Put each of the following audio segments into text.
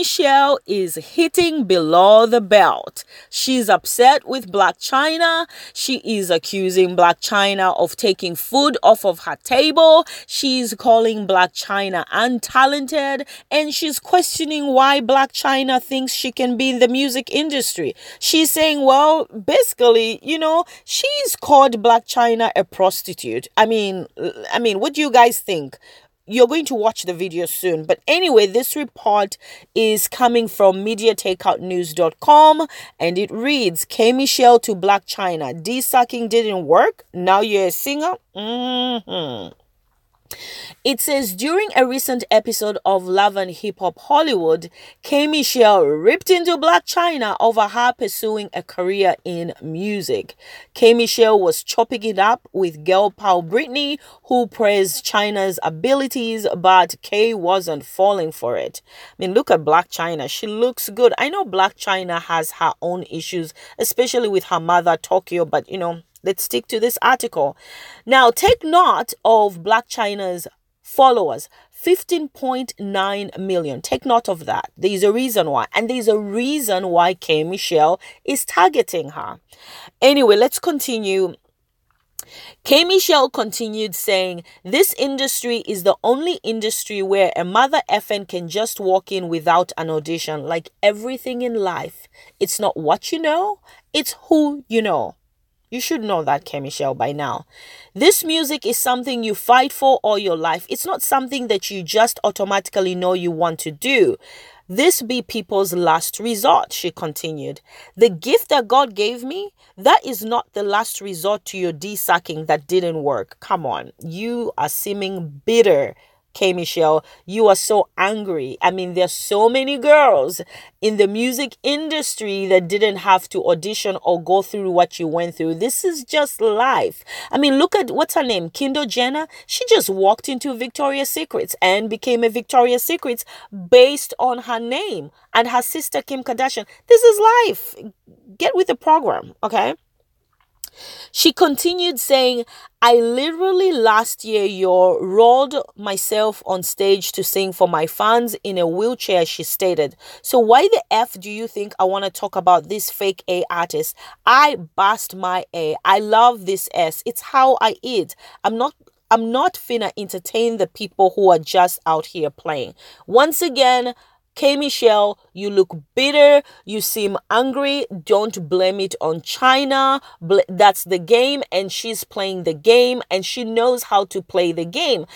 Michelle is hitting below the belt. She's upset with Blac Chyna. She is accusing Blac Chyna of taking food off of her table. She's calling Blac Chyna untalented, and she's questioning why Blac Chyna thinks she can be in the music industry. She's saying, well, basically, you know, she's called Blac Chyna a prostitute. I mean, what do you guys think? You're going to watch the video soon. But anyway, this report is coming from MediaTakeoutNews.com, and it reads, K Michelle to Blac Chyna, D-sucking didn't work, now you're a singer? It says, during a recent episode of Love and Hip Hop Hollywood, K Michelle ripped into Blac Chyna over her pursuing a career in music. K Michelle was chopping it up with girl pal Britney, who praised Chyna's abilities, but K wasn't falling for it. I mean, look at Blac Chyna. She looks good. I know Blac Chyna has her own issues, especially with her mother, Tokyo, but you know, let's stick to this article. Now, take note of Blac Chyna's followers, 15.9 million. Take note of that. There's a reason why. And there's a reason why K Michelle is targeting her. Anyway, let's continue. K Michelle continued saying, this industry is the only industry where a mother effing can just walk in without an audition. Like everything in life, it's not what you know, it's who you know. You should know that, K Michelle, by now. This music is something you fight for all your life. It's not something that you just automatically know you want to do. This be people's last resort, she continued. The gift that God gave me, that is not the last resort to your D-sucking that didn't work. Come on, you are seeming bitter, K Michelle. You are so angry. I mean, there's so many girls in the music industry that didn't have to audition or go through what you went through. This is just life. I mean, look at, what's her name? Kendall Jenner. She just walked into Victoria's Secrets and became a Victoria's Secrets based on her name, and her sister Kim Kardashian. This is life. Get with the program, okay? She continued saying, I literally last year rolled myself on stage to sing for my fans in a wheelchair, she stated. So why the F do you think I want to talk about this fake A artist? I bust my A. I love this S. It's how I eat. I'm not finna entertain the people who are just out here playing. Once again, K Michelle, you look bitter, you seem angry, don't blame it on Chyna. That's the game, and she's playing the game, and she knows how to play the game.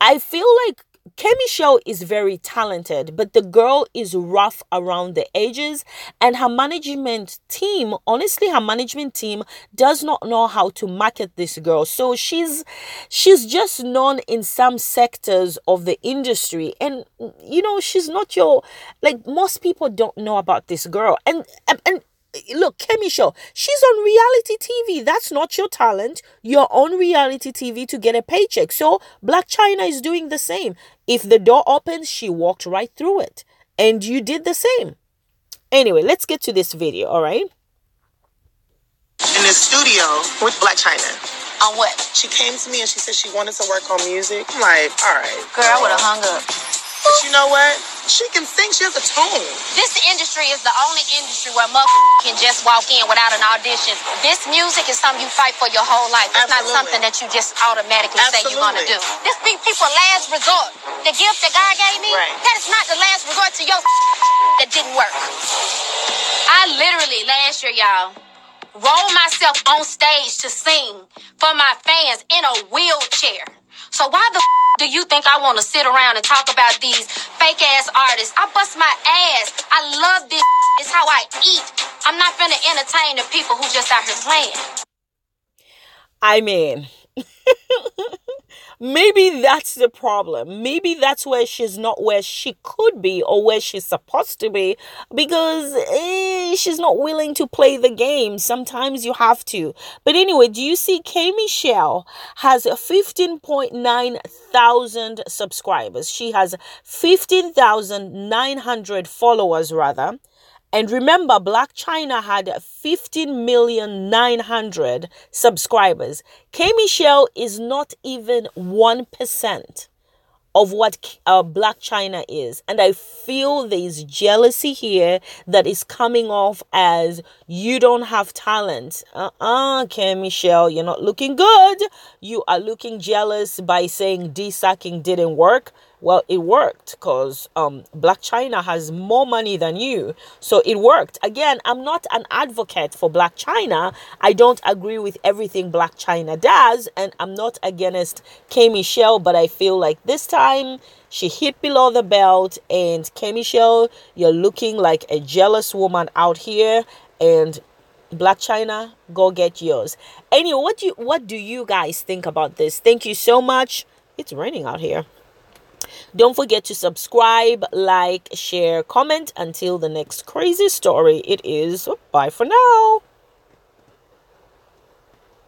I feel like K Michelle is very talented, but the girl is rough around the edges, and her management team, honestly, her management team does not know how to market this girl. So she's just known in some sectors of the industry, and you know, she's not your, like, most people don't know about this girl. And look, K Michelle, she's on reality TV. That's not your talent. You're on reality TV to get a paycheck. So Blac Chyna is doing the same. If the door opens, she walked right through it. And you did the same. Anyway, let's get to this video, all right? In the studio with Blac Chyna. On what? She came to me and she said she wanted to work on music. I'm like, all right. Girl, I would have hung up. But you know what? She can sing. She has a tone. This industry is the only industry where motherfuckers can just walk in without an audition. This music is something you fight for your whole life. It's not something that you just automatically say you're going to do. This be people's last resort. The gift that God gave me, that is not the last resort to your that didn't work. I literally, last year, y'all, rolled myself on stage to sing for my fans in a wheelchair. So why the do you think I want to sit around and talk about these fake-ass artists? I bust my ass. I love this. It's how I eat. I'm not going to entertain the people who just out here playing. I mean, maybe that's the problem. Maybe that's where she's not where she could be or where she's supposed to be, because she's not willing to play the game. Sometimes you have to. But anyway, do you see K Michelle has 15.9 thousand subscribers? She has 15,900 followers, rather. And remember, Blac Chyna had 15,900,000 subscribers. K Michelle is not even 1% of what Blac Chyna is. And I feel there's jealousy here that is coming off as you don't have talent. K Michelle, you're not looking good. You are looking jealous by saying de-sacking didn't work. Well, it worked because Blac Chyna has more money than you. So it worked. Again, I'm not an advocate for Blac Chyna. I don't agree with everything Blac Chyna does. And I'm not against K Michelle, but I feel like this time she hit below the belt. And K Michelle, you're looking like a jealous woman out here. And Blac Chyna, go get yours. Anyway, what do you guys think about this? Thank you so much. It's raining out here. Don't forget to subscribe, like, share, comment. Until the next crazy story, it is bye for now.